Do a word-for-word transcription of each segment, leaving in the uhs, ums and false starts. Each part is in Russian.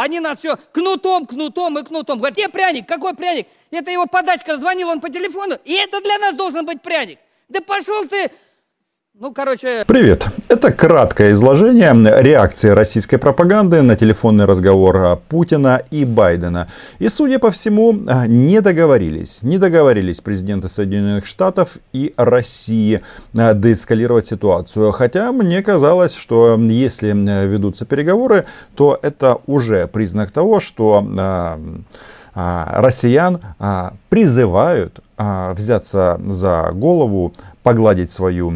Они нас все кнутом, кнутом и кнутом. Говорят, где пряник? Какой пряник? Это его подачка, звонил он по телефону, и это для нас должен быть пряник. Да пошел ты... Ну, короче... Привет. Это краткое изложение реакции российской пропаганды на телефонный разговор Путина и Байдена. И, судя по всему, не договорились. Не договорились президенты Соединенных Штатов и России деэскалировать ситуацию. Хотя мне казалось, что если ведутся переговоры, то это уже признак того, что... россиян призывают взяться за голову, погладить свою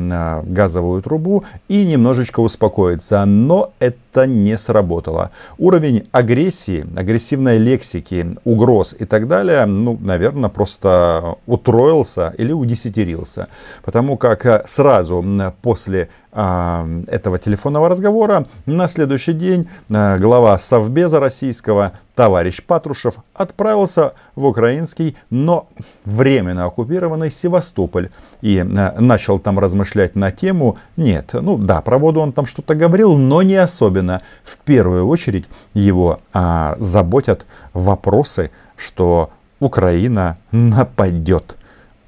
газовую трубу и немножечко успокоиться. Но это не сработало. Уровень агрессии, агрессивной лексики, угроз и так далее, ну, наверное, просто утроился или удесятерился. Потому как сразу после этого телефонного разговора на следующий день глава Совбеза российского товарищ Патрушев отправился в украинский, но временно оккупированный Севастополь и начал там размышлять на тему, нет, ну да, про воду он там что-то говорил, но не особенно. В первую очередь его а, заботят вопросы, что Украина нападет.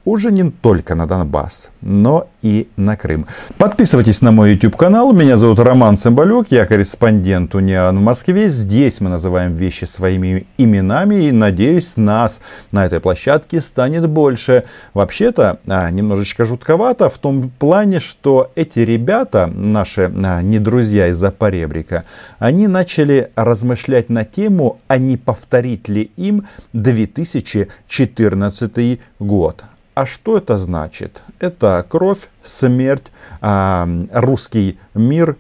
Уже не только на Донбасс, но и на Крым. Подписывайтесь на мой YouTube-канал. Меня зовут Роман Цимбалюк. Я корреспондент УНИАН в Москве. Здесь мы называем вещи своими именами. И, надеюсь, нас на этой площадке станет больше. Вообще-то, немножечко жутковато в том плане, что эти ребята, наши не друзья из-за поребрика, они начали размышлять на тему, а не повторить ли им две тысячи четырнадцатый год. А что это значит? Это кровь, смерть, русский мир,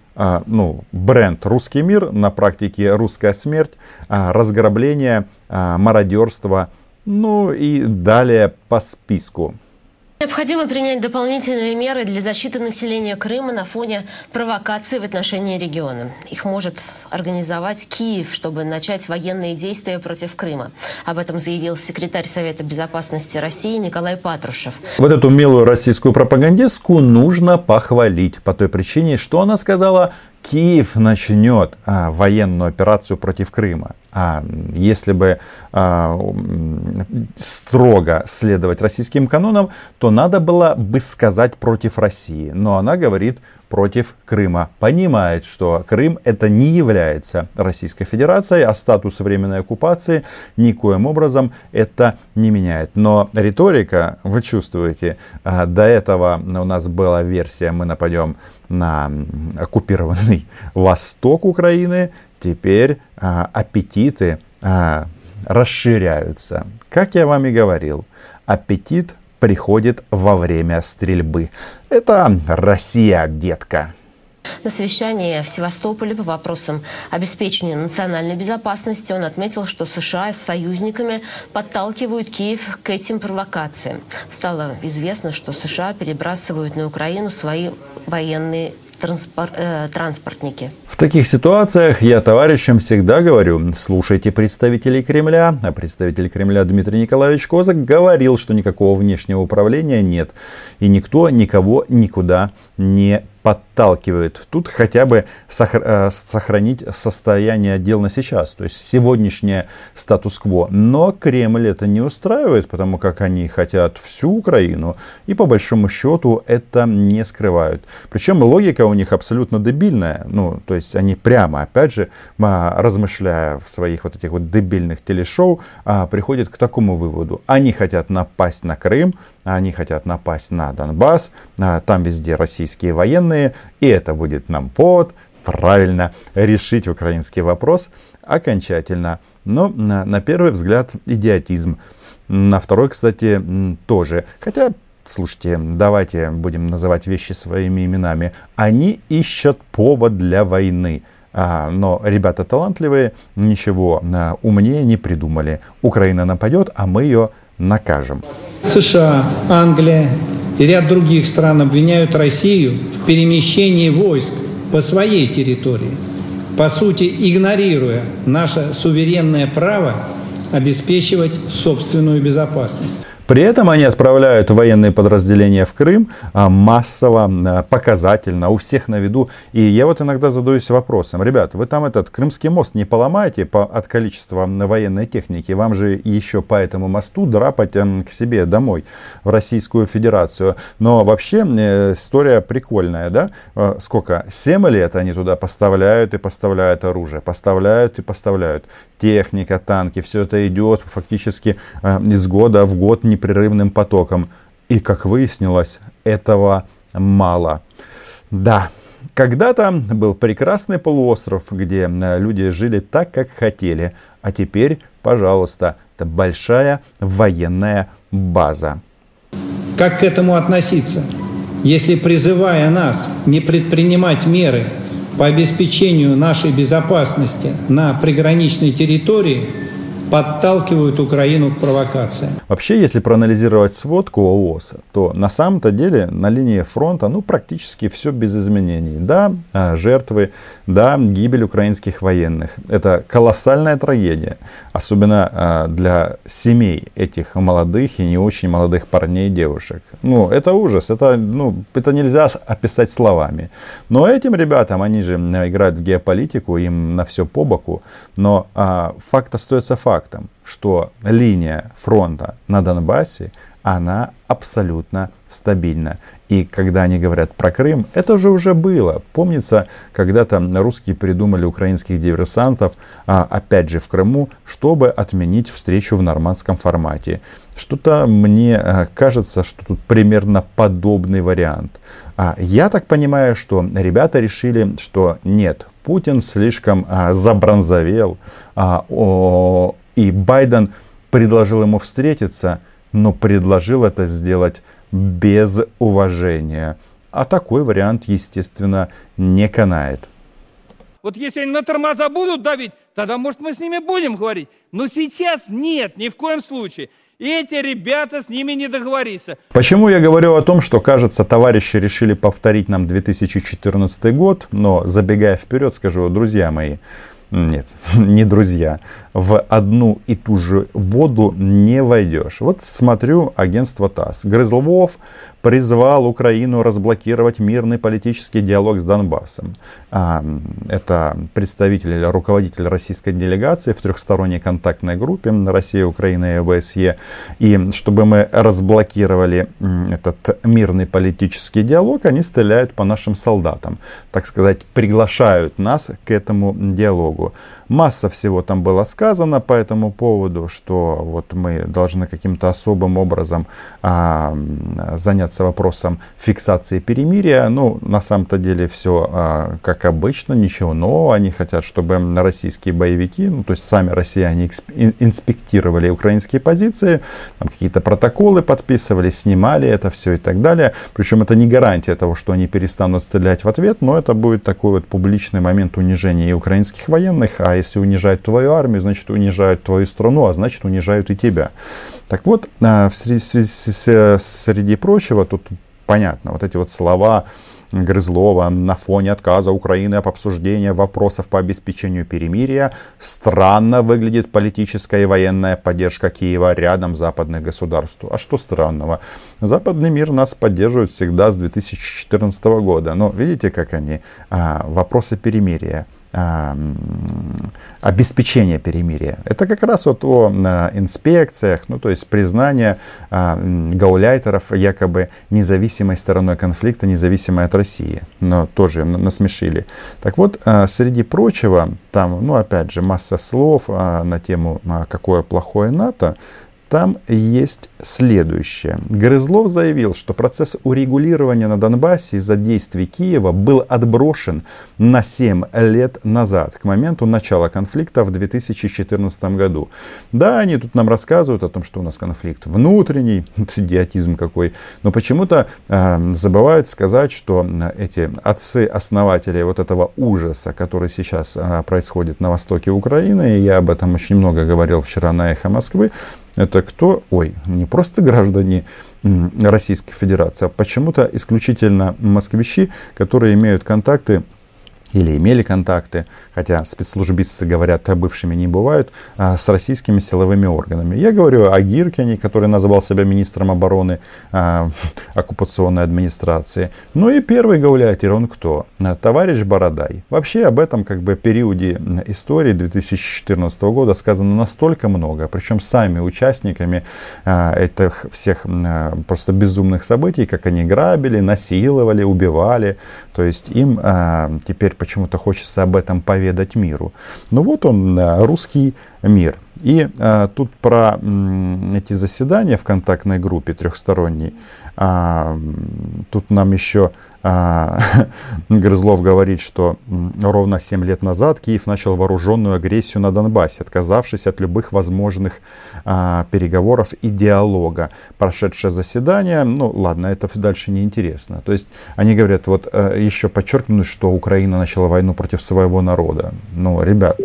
ну, бренд «Русский мир», на практике «Русская смерть», разграбление, мародерство, ну и далее по списку. Необходимо принять дополнительные меры для защиты населения Крыма на фоне провокаций в отношении региона. Их может организовать Киев, чтобы начать военные действия против Крыма. Об этом заявил секретарь Совета Безопасности России Николай Патрушев. Вот эту милую российскую пропагандистку нужно похвалить по той причине, что она сказала... Киев начнет а, военную операцию против Крыма. А если бы а, строго следовать российским канонам, то надо было бы сказать против России. Но она говорит против Крыма. Понимает, что Крым это не является Российской Федерацией, а статус временной оккупации никоим образом это не меняет. Но риторика, вы чувствуете, а, до этого у нас была версия «Мы нападем на оккупированный восток Украины», теперь а, аппетиты а, расширяются. Как я вам и говорил, аппетит приходит во время стрельбы. Это Россия, детка. На совещании в Севастополе по вопросам обеспечения национальной безопасности он отметил, что США с союзниками подталкивают Киев к этим провокациям. Стало известно, что США перебрасывают на Украину свои военные Транспор, э, транспортники. В таких ситуациях я товарищам всегда говорю, слушайте представителей Кремля. А представитель Кремля Дмитрий Николаевич Козак говорил, что никакого внешнего управления нет. И никто никого никуда не подталкивает. Тут хотя бы сохр- сохранить состояние дел на сейчас, то есть сегодняшнее статус-кво. Но Кремль это не устраивает, потому как они хотят всю Украину и по большому счету это не скрывают. Причем логика у них абсолютно дебильная, ну то есть они прямо, опять же, размышляя в своих вот этих вот дебильных телешоу, приходят к такому выводу. Они хотят напасть на Крым, они хотят напасть на Донбасс, там везде российские военные. И это будет нам повод правильно решить украинский вопрос окончательно. Но на, на первый взгляд идиотизм. На второй, кстати, тоже. Хотя, слушайте, давайте будем называть вещи своими именами. Они ищут повод для войны. А, но ребята талантливые ничего а, умнее не придумали. Украина нападет, а мы ее накажем. США, Англия и ряд других стран обвиняют Россию в перемещении войск по своей территории, по сути игнорируя наше суверенное право обеспечивать собственную безопасность. При этом они отправляют военные подразделения в Крым массово, показательно, у всех на виду. И я вот иногда задаюсь вопросом, ребят, вы там этот Крымский мост не поломаете по, от количества военной техники? Вам же еще по этому мосту драпать к себе домой, в Российскую Федерацию. Но вообще история прикольная, да? Сколько? семь лет они туда поставляют и поставляют оружие, поставляют и поставляют. Техника, танки, все это идет фактически из года в год непрерывным потоком. И, как выяснилось, этого мало. Да, когда-то был прекрасный полуостров, где люди жили так, как хотели. А теперь, пожалуйста, это большая военная база. Как к этому относиться? Если, призывая нас не предпринимать меры по обеспечению нашей безопасности на приграничной территории, подталкивают Украину к провокациям. Вообще, если проанализировать сводку о о эс, то на самом-то деле на линии фронта ну, практически все без изменений. Да, жертвы, да, гибель украинских военных. Это колоссальная трагедия. Особенно для семей этих молодых и не очень молодых парней и девушек. Ну, это ужас. Это, ну, это нельзя описать словами. Но этим ребятам, они же играют в геополитику, им на все по боку. Но а, факт остается фактом. Фактом, что линия фронта на Донбассе, она абсолютно стабильна. И когда они говорят про Крым, это же уже было. Помнится, когда-то русские придумали украинских диверсантов, опять же в Крыму, чтобы отменить встречу в нормандском формате. Что-то мне кажется, что тут примерно подобный вариант. Я так понимаю, что ребята решили, что нет, Путин слишком забронзовел, и Байден предложил ему встретиться, но предложил это сделать без уважения. А такой вариант, естественно, не канает. Вот если они на тормоза будут давить, тогда, может, мы с ними будем говорить. Но сейчас нет, ни в коем случае. Эти ребята, с ними не договориться. Почему я говорю о том, что, кажется, товарищи решили повторить нам две тысячи четырнадцатый год, но, забегая вперед, скажу, друзья мои, нет, не друзья, в одну и ту же воду не войдешь. Вот смотрю агентство ТАСС. Грызлов призвал Украину разблокировать мирный политический диалог с Донбассом. Это представитель, руководитель российской делегации в трехсторонней контактной группе Россия, Украина и о бэ эс е. И чтобы мы разблокировали этот мирный политический диалог, они стреляют по нашим солдатам. Так сказать, приглашают нас к этому диалогу. Масса всего там было сказано по этому поводу, что вот мы должны каким-то особым образом а, заняться вопросом фиксации перемирия. Ну, на самом-то деле все а, как обычно, ничего нового. Они хотят, чтобы российские боевики, ну, то есть сами россияне инспектировали украинские позиции, там какие-то протоколы подписывали, снимали это все и так далее. Причем это не гарантия того, что они перестанут стрелять в ответ, но это будет такой вот публичный момент унижения и украинских военных. А если унижают твою армию, значит унижают твою страну, а значит унижают и тебя. Так вот, среди прочего, тут понятно, вот эти вот слова Грызлова на фоне отказа Украины об обсуждении вопросов по обеспечению перемирия. Странно выглядит политическая и военная поддержка Киева рядом западных государств. А что странного? Западный мир нас поддерживает всегда с две тысячи четырнадцатого года. Но видите, как они? А, вопросы перемирия. Обеспечение перемирия. Это как раз вот о инспекциях, ну то есть признание гауляйтеров якобы независимой стороной конфликта, независимой от России. Но тоже насмешили. Так вот, среди прочего, там, ну опять же, масса слов на тему «Какое плохое НАТО», там есть следующее. Грызлов заявил, что процесс урегулирования на Донбассе из-за действий Киева был отброшен на семь лет назад, к моменту начала конфликта в две тысячи четырнадцатом году. Да, они тут нам рассказывают о том, что у нас конфликт внутренний, идиотизм какой, но почему-то э, забывают сказать, что эти отцы-основатели вот этого ужаса, который сейчас э, происходит на востоке Украины, и я об этом очень много говорил вчера на «Эхо Москвы», это кто? Ой, не просто граждане Российской Федерации, а почему-то исключительно москвичи, которые имеют контакты или имели контакты, хотя спецслужбисты говорят, бывшими не бывают, с российскими силовыми органами. Я говорю о Гиркине, который называл себя министром обороны э, оккупационной администрации. Ну и первый гауляйтер, он кто? Товарищ Бородай. Вообще об этом как бы периоде истории две тысячи четырнадцатого года сказано настолько много, причем сами участниками э, этих всех э, просто безумных событий, как они грабили, насиловали, убивали, то есть им э, теперь почему-то хочется об этом поведать миру. Ну вот он, русский мир. И а, тут про м, эти заседания в контактной группе трехсторонней, а, тут нам еще а, Грызлов говорит, что ровно семь лет назад Киев начал вооруженную агрессию на Донбассе, отказавшись от любых возможных а, переговоров и диалога. Прошедшее заседание, ну ладно, это дальше неинтересно. То есть они говорят, вот еще подчеркнуть, что Украина начала войну против своего народа. Ну, ребят...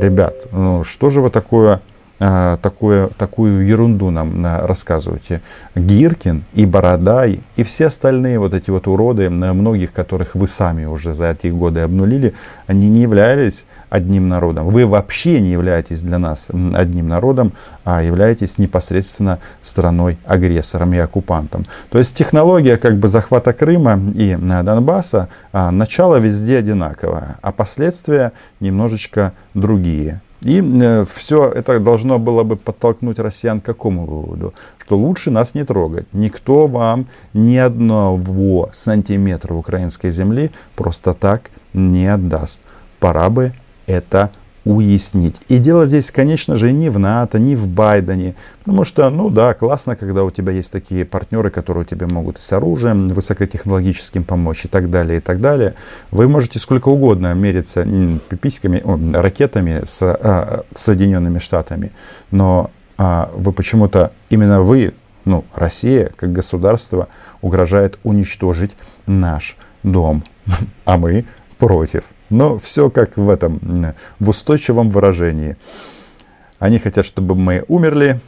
Ребят, ну что же вы такое, э, такое, такую ерунду нам э, рассказываете? Гиркин и Бородай и все остальные вот эти вот уроды, многих которых вы сами уже за эти годы обнулили, они не являлись одним народом. Вы вообще не являетесь для нас одним народом, а являетесь непосредственно страной-агрессором и оккупантом. То есть технология как бы захвата Крыма и Донбасса, э, начало везде одинаковое, а последствия немножечко другие. И э, все это должно было бы подтолкнуть россиян к какому выводу? Что лучше нас не трогать. Никто вам ни одного сантиметра украинской земли просто так не отдаст. Пора бы это уяснить. И дело здесь, конечно же, не в НАТО, не в Байдене. Потому что, ну да, классно, когда у тебя есть такие партнеры, которые тебе могут и с оружием высокотехнологическим помочь, и так далее, и так далее. Вы можете сколько угодно мериться пиписьками, о, ракетами с а, Соединенными Штатами. Но а, вы почему-то, именно вы, ну, Россия, как государство, угрожает уничтожить наш дом. А мы против. Но все как в этом, в устойчивом выражении. Они хотят, чтобы мы умерли,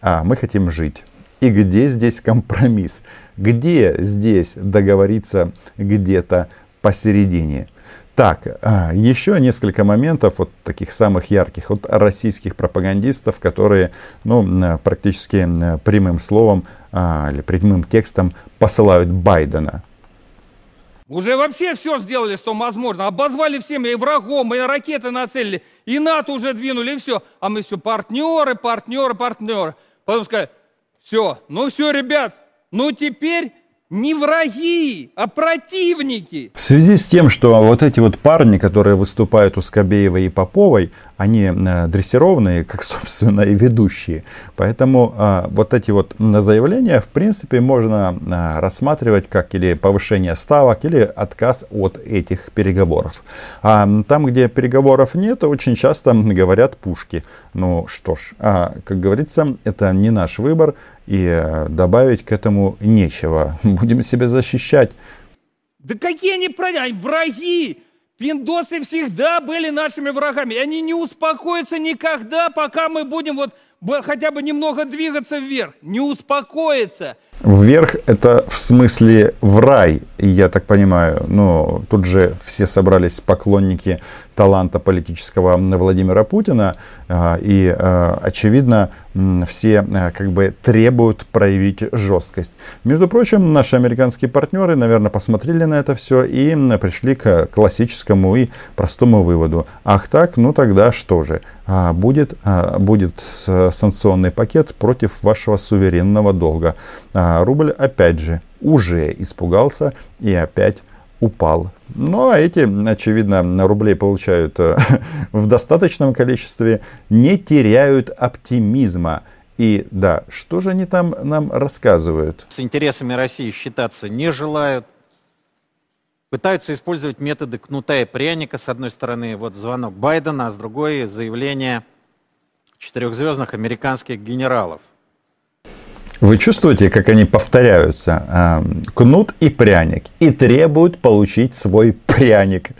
а мы хотим жить. И где здесь компромисс? Где здесь договориться где-то посередине? Так, еще несколько моментов, вот таких самых ярких, от российских пропагандистов, которые, ну, практически прямым словом или прямым текстом посылают Байдена. Уже вообще все сделали, что возможно. Обозвали всем и врагом, и ракеты нацелили, и НАТО уже двинули, и все. А мы все партнеры, партнеры, партнеры. Потом сказали, все, ну все, ребят, ну теперь... Не враги, а противники. В связи с тем, что вот эти вот парни, которые выступают у Скабеевой и Поповой, они дрессированные, как, собственно, и ведущие. Поэтому э, вот эти вот заявления, в принципе, можно э, рассматривать как или повышение ставок, или отказ от этих переговоров. А там, где переговоров нет, очень часто говорят пушки. Ну что ж, э, как говорится, это не наш выбор. И добавить к этому нечего. Будем себя защищать. Да какие они противники? Враги! Пиндосы всегда были нашими врагами. И они не успокоятся никогда, пока мы будем вот хотя бы немного двигаться вверх. Не успокоятся. Вверх это в смысле в рай, я так понимаю. Но тут же все собрались поклонники таланта политического Владимира Путина. И, очевидно, все как бы требуют проявить жесткость. Между прочим, наши американские партнеры, наверное, посмотрели на это все и пришли к классическому и простому выводу. Ах так, ну тогда что же? Будет, будет санкционный пакет против вашего суверенного долга. Рубль опять же уже испугался и опять упал. Ну, а эти, очевидно, рублей получают в достаточном количестве, не теряют оптимизма. И да, что же они там нам рассказывают? С интересами России считаться не желают. Пытаются использовать методы кнута и пряника. С одной стороны, вот звонок Байдена, а с другой заявление четырехзвездных американских генералов. Вы чувствуете, как они повторяются? Кнут и пряник. И требуют получить свой пряник.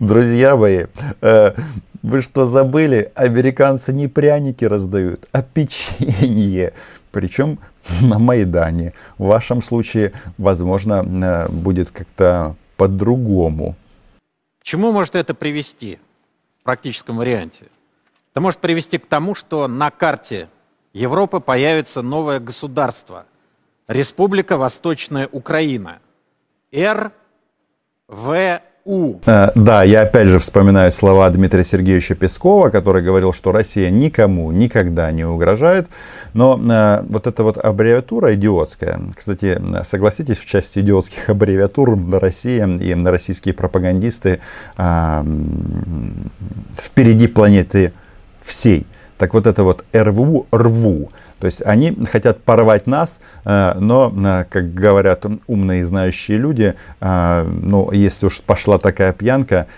Друзья мои, вы что, забыли? Американцы не пряники раздают, а печенье. Причем на Майдане. В вашем случае, возможно, будет как-то по-другому. К чему может это привести в практическом варианте? Это может привести к тому, что на карте Европы появится новое государство – Республика Восточная Украина. эр вэ у. Да, я опять же вспоминаю слова Дмитрия Сергеевича Пескова, который говорил, что Россия никому никогда не угрожает. Но э, вот эта вот аббревиатура идиотская. Кстати, согласитесь, в части идиотских аббревиатур Россия и российские пропагандисты э, впереди планеты всей. Так вот это вот эр вэ у, эр вэ у. То есть они хотят порвать нас, но, как говорят умные и знающие люди, ну, если уж пошла такая пьянка,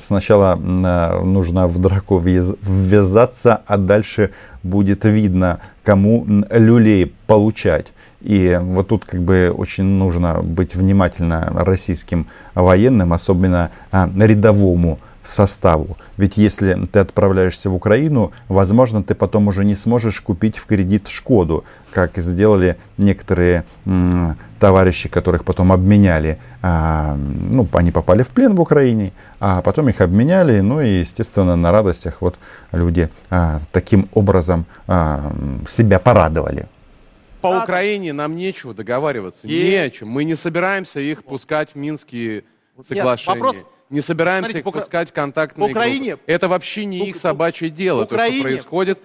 сначала нужно в драку ввязаться, а дальше будет видно, кому люлей получать. И вот тут как бы очень нужно быть внимательно российским военным, особенно рядовому составу. Ведь если ты отправляешься в Украину, возможно, ты потом уже не сможешь купить в кредит «Шкоду», как сделали некоторые м, товарищи, которых потом обменяли. А, ну, они попали в плен в Украине, а потом их обменяли. Ну и, естественно, на радостях вот люди а, таким образом а, себя порадовали. По Украине нам нечего договариваться, и... не о чем. Мы не собираемся их пускать в Минские соглашения. Нет, вопрос... Не собираемся Смотрите, их по... пускать в контактные Украине... группы. Это вообще не по... их собачье дело, Украине... то, что происходит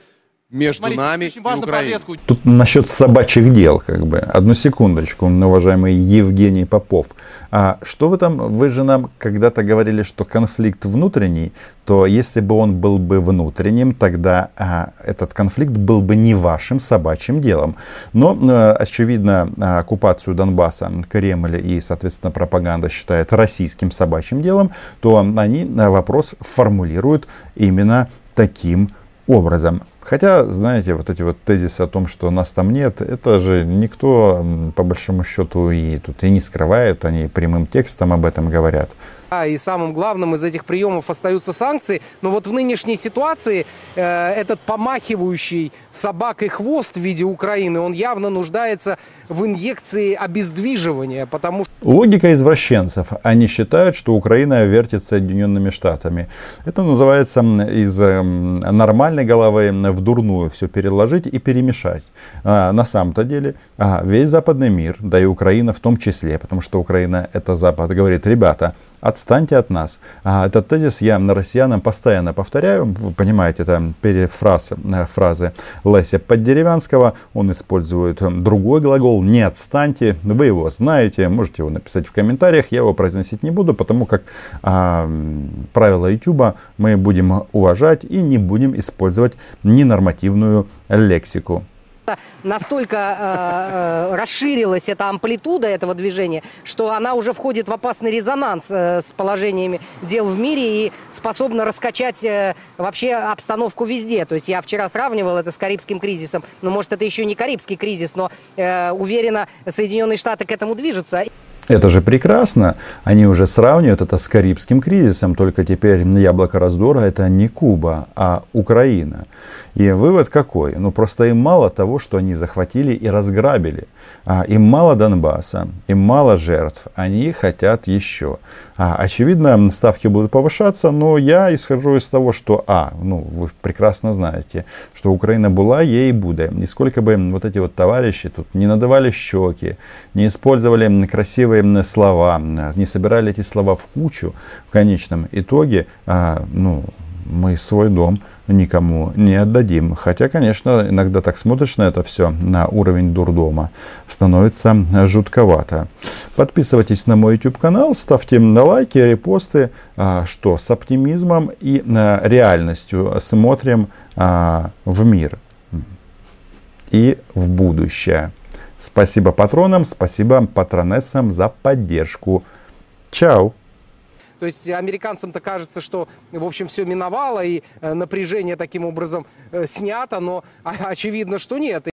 между Смотрите, нами и Украиной. Тут насчет собачьих дел, как бы. Одну секундочку, уважаемый Евгений Попов. А что вы там, вы же нам когда-то говорили, что конфликт внутренний, то если бы он был бы внутренним, тогда а, этот конфликт был бы не вашим собачьим делом. Но, а, очевидно, оккупацию Донбасса Кремль и, соответственно, пропаганда считает российским собачьим делом, то они вопрос формулируют именно таким образом. Хотя, знаете, вот эти вот тезисы о том, что нас там нет, это же никто, по большому счету, и тут и не скрывает, они прямым текстом об этом говорят. А, и самым главным из этих приемов остаются санкции, но вот в нынешней ситуации э, этот помахивающий собакой хвост в виде Украины, он явно нуждается в инъекции обездвиживания, потому что... Логика извращенцев. Они считают, что Украина вертит Соединенными Штатами. Это называется из э, нормальной головы в дурную все переложить и перемешать. А, на самом-то деле а, весь западный мир, да и Украина в том числе, потому что Украина это Запад, говорит, ребята, отстаньте от нас. А, этот тезис я россиянам постоянно повторяю. Вы понимаете, это перефраз фразы Леся Поддеревянского. Он использует другой глагол «не отстаньте». Вы его знаете, можете его написать в комментариях. Я его произносить не буду, потому как а, правила Ютуба мы будем уважать и не будем использовать ненормативную лексику. Настолько э, расширилась эта амплитуда этого движения, что она уже входит в опасный резонанс э, с положениями дел в мире и способна раскачать э, вообще обстановку везде. То есть я вчера сравнивал это с Карибским кризисом. Ну, может, это еще не Карибский кризис, но э, уверенно Соединенные Штаты к этому движутся. Это же прекрасно. Они уже сравнивают это с Карибским кризисом, только теперь яблоко раздора это не Куба, а Украина. И вывод какой? Ну просто им мало того, что они захватили и разграбили. А, им мало Донбасса, им мало жертв. Они хотят еще. А, очевидно, ставки будут повышаться, но я исхожу из того, что а, ну вы прекрасно знаете, что Украина была, ей и будет. И сколько бы вот эти вот товарищи тут не надавали щеки, не использовали красивые слова, не собирали эти слова в кучу, в конечном итоге, а, ну, мы свой дом никому не отдадим. Хотя, конечно, иногда так смотришь на это все, на уровень дурдома, становится жутковато. Подписывайтесь на мой YouTube-канал, ставьте лайки, репосты, а, что с оптимизмом и а, реальностью смотрим а, в мир и в будущее. Спасибо патронам, спасибо патронессам за поддержку. Чао. То есть американцам-то кажется, что, в общем, все миновало и напряжение таким образом снято, но очевидно, что нет.